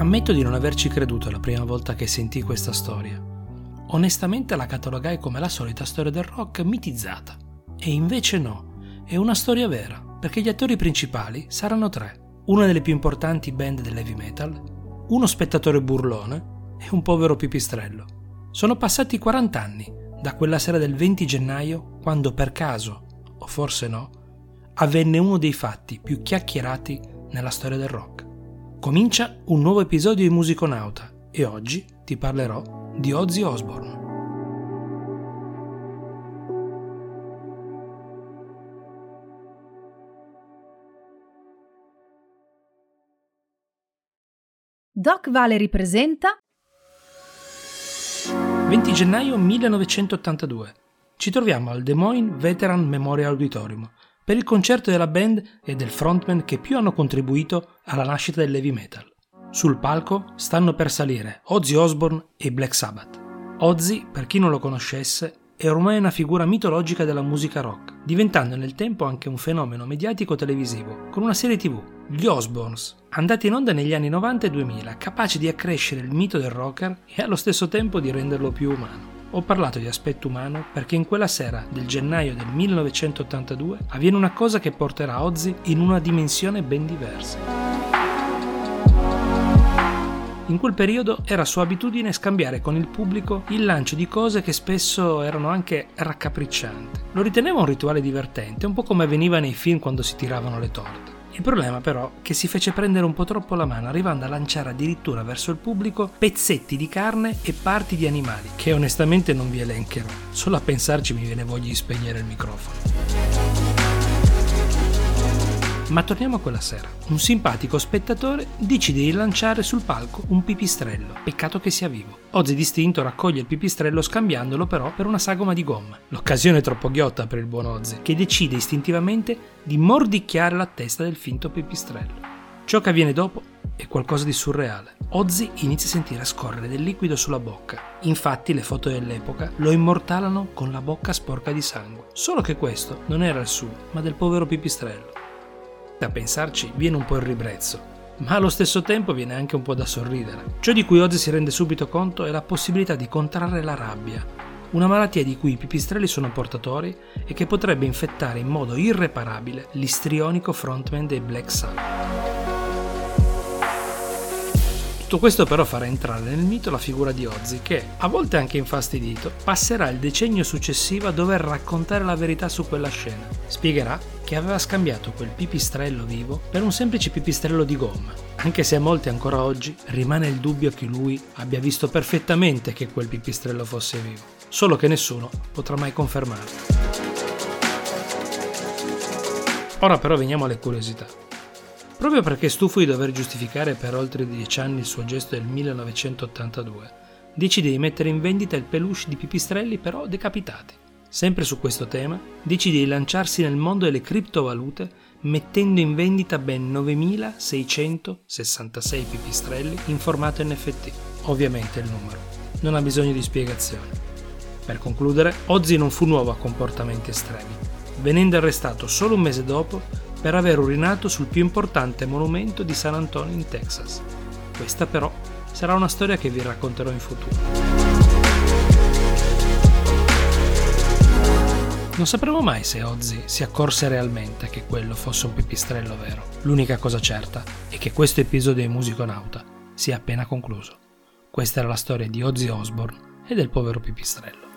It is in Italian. Ammetto di non averci creduto la prima volta che sentii questa storia. Onestamente la catalogai come la solita storia del rock mitizzata. E invece no, è una storia vera, perché gli attori principali saranno tre: una delle più importanti band dell'heavy metal, uno spettatore burlone e un povero pipistrello. Sono passati 40 anni da quella sera del 20 gennaio quando, per caso, o forse no, avvenne uno dei fatti più chiacchierati nella storia del rock. Comincia un nuovo episodio di Musiconauta e oggi ti parlerò di Ozzy Osbourne. Doc Vale ripresenta 20 gennaio 1982. Ci troviamo al Des Moines Veteran Memorial Auditorium per il concerto della band e del frontman che più hanno contribuito alla nascita del heavy metal. Sul palco stanno per salire Ozzy Osbourne e Black Sabbath. Ozzy, per chi non lo conoscesse, è ormai una figura mitologica della musica rock, diventando nel tempo anche un fenomeno mediatico televisivo, con una serie TV, Gli Osbournes, andati in onda negli anni 90 e 2000, capaci di accrescere il mito del rocker e allo stesso tempo di renderlo più umano. Ho parlato di aspetto umano perché in quella sera del gennaio del 1982 avviene una cosa che porterà Ozzy in una dimensione ben diversa. In quel periodo era sua abitudine scambiare con il pubblico il lancio di cose che spesso erano anche raccapriccianti. Lo riteneva un rituale divertente, un po' come avveniva nei film quando si tiravano le torte. Il problema però è che si fece prendere un po' troppo la mano, arrivando a lanciare addirittura verso il pubblico pezzetti di carne e parti di animali, che onestamente non vi elencherò, solo a pensarci mi viene voglia di spegnere il microfono. Ma torniamo a quella sera. Un simpatico spettatore decide di lanciare sul palco un pipistrello, peccato che sia vivo. Ozzy distinto raccoglie il pipistrello scambiandolo però per una sagoma di gomma. L'occasione è troppo ghiotta per il buon Ozzy, che decide istintivamente di mordicchiare la testa del finto pipistrello. Ciò che avviene dopo è qualcosa di surreale. Ozzy inizia a sentire scorrere del liquido sulla bocca. Infatti le foto dell'epoca lo immortalano con la bocca sporca di sangue. Solo che questo non era il suo, ma del povero pipistrello. Da pensarci viene un po' il ribrezzo, ma allo stesso tempo viene anche un po' da sorridere. Ciò di cui Ozzy si rende subito conto è la possibilità di contrarre la rabbia, una malattia di cui i pipistrelli sono portatori e che potrebbe infettare in modo irreparabile l'istrionico frontman dei Black Sabbath. Tutto questo però farà entrare nel mito la figura di Ozzy che, a volte anche infastidito, passerà il decennio successivo a dover raccontare la verità su quella scena. Spiegherà che aveva scambiato quel pipistrello vivo per un semplice pipistrello di gomma, anche se a molti ancora oggi rimane il dubbio che lui abbia visto perfettamente che quel pipistrello fosse vivo, solo che nessuno potrà mai confermarlo. Ora però veniamo alle curiosità. Proprio perché stufo di dover giustificare per oltre 10 anni il suo gesto del 1982, decide di mettere in vendita il peluche di pipistrelli però decapitati. Sempre su questo tema, decide di lanciarsi nel mondo delle criptovalute mettendo in vendita ben 9.666 pipistrelli in formato NFT. Ovviamente il numero non ha bisogno di spiegazioni. Per concludere, Ozzy non fu nuovo a comportamenti estremi, venendo arrestato solo un mese dopo per aver urinato sul più importante monumento di San Antonio in Texas. Questa però sarà una storia che vi racconterò in futuro. Non sapremo mai se Ozzy si accorse realmente che quello fosse un pipistrello vero. L'unica cosa certa è che questo episodio di Musiconauta si è appena concluso. Questa era la storia di Ozzy Osbourne e del povero pipistrello.